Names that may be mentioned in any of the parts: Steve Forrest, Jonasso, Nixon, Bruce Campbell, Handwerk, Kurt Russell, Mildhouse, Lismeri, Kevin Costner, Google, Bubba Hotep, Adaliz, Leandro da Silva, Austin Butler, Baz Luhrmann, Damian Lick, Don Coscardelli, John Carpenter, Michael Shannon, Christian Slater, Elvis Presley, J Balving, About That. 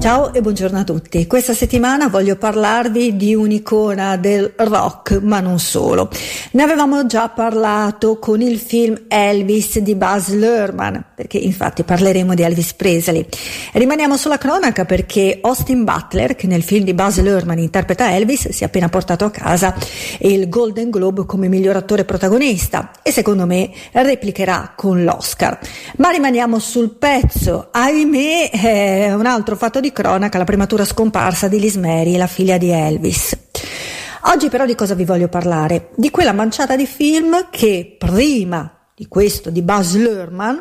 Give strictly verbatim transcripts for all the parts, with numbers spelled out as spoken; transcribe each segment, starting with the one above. Ciao e buongiorno a tutti. Questa settimana voglio parlarvi di un'icona del rock, ma non solo. Ne avevamo già parlato con il film Elvis di Baz Luhrmann, perché infatti parleremo di Elvis Presley. Rimaniamo sulla cronaca perché Austin Butler, che nel film di Baz Luhrmann interpreta Elvis, si è appena portato a casa il Golden Globe come miglior attore protagonista e secondo me replicherà con l'Oscar. Ma rimaniamo sul pezzo. Ahimè, è un altro fatto di cronaca, la prematura scomparsa di Lismeri, la figlia di Elvis. Oggi però di cosa vi voglio parlare? Di quella manciata di film che prima di questo di Baz Luhrmann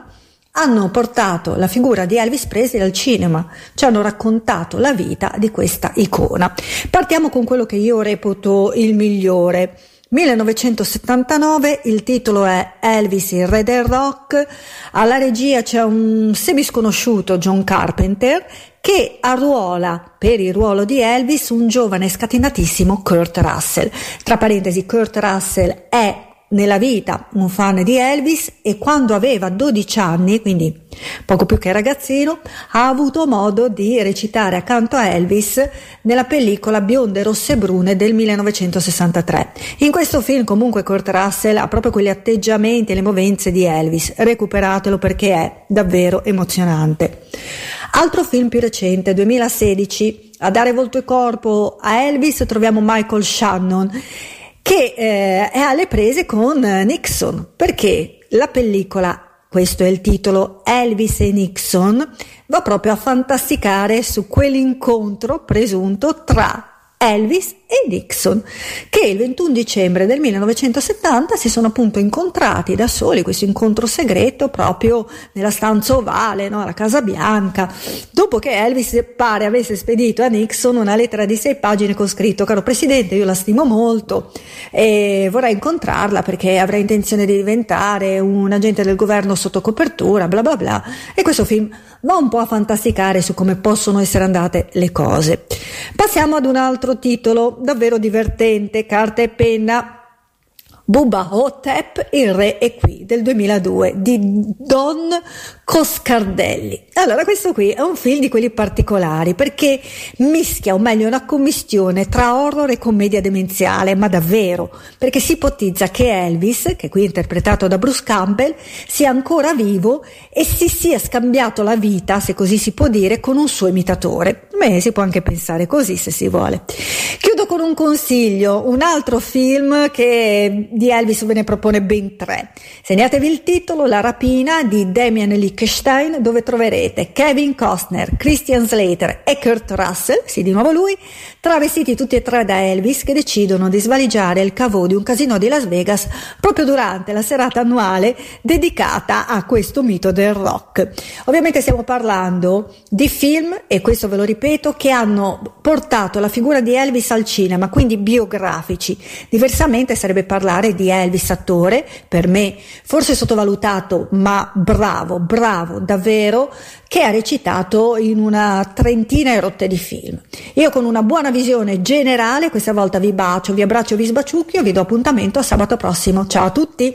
hanno portato la figura di Elvis Presley al cinema, ci hanno raccontato la vita di questa icona. Partiamo con quello che io reputo il migliore. millenovecentosettantanove, il titolo è Elvis, il re del rock. Alla regia c'è un semisconosciuto John Carpenter che arruola per il ruolo di Elvis un giovane scatenatissimo Kurt Russell. Tra parentesi, Kurt Russell è nella vita un fan di Elvis e quando aveva dodici anni, quindi poco più che ragazzino, ha avuto modo di recitare accanto a Elvis nella pellicola Bionde, rosse e brune del millenovecentosessantatré. In questo film comunque Kurt Russell ha proprio quegli atteggiamenti e le movenze di Elvis. Recuperatelo perché è davvero emozionante. Altro film più recente, duemilasedici, a dare volto e corpo a Elvis troviamo Michael Shannon, che eh, è alle prese con Nixon, perché la pellicola, questo è il titolo, Elvis e Nixon, va proprio a fantasticare su quell'incontro presunto tra Elvis e Nixon, che il ventuno dicembre del millenovecentosettanta si sono appunto incontrati da soli, questo incontro segreto proprio nella stanza ovale, no, alla Casa Bianca, dopo che Elvis pare avesse spedito a Nixon una lettera di sei pagine con scritto: caro presidente, io la stimo molto e vorrei incontrarla perché avrei intenzione di diventare un agente del governo sotto copertura, bla bla bla. E questo film va un po' a fantasticare su come possono essere andate le cose. Passiamo ad un altro titolo davvero divertente, carta e penna, Bubba Hotep, il re è qui, del duemiladue, di Don Coscardelli. Allora, questo qui è un film di quelli particolari perché mischia, o meglio, una commistione tra horror e commedia demenziale, ma davvero, perché si ipotizza che Elvis, che qui è interpretato da Bruce Campbell, sia ancora vivo e si sia scambiato la vita, se così si può dire, con un suo imitatore. Beh, si può anche pensare così se si vuole. Chiudo con un consiglio, un altro film che di Elvis ve ne propone ben tre. Segnatevi il titolo, La rapina di Damian Lick, dove troverete Kevin Costner, Christian Slater e Kurt Russell, sì di nuovo lui, travestiti tutti e tre da Elvis, che decidono di svaligiare il caveau di un casino di Las Vegas proprio durante la serata annuale dedicata a questo mito del rock. Ovviamente stiamo parlando di film, e questo ve lo ripeto, che hanno portato la figura di Elvis al cinema, quindi biografici. Diversamente sarebbe parlare di Elvis attore, per me forse sottovalutato, ma bravo, bravo davvero, che ha recitato in una trentina e rotte di film. Io con una buona visione generale questa volta vi bacio, vi abbraccio, vi sbaciucchio, vi do appuntamento a sabato prossimo. Ciao a tutti!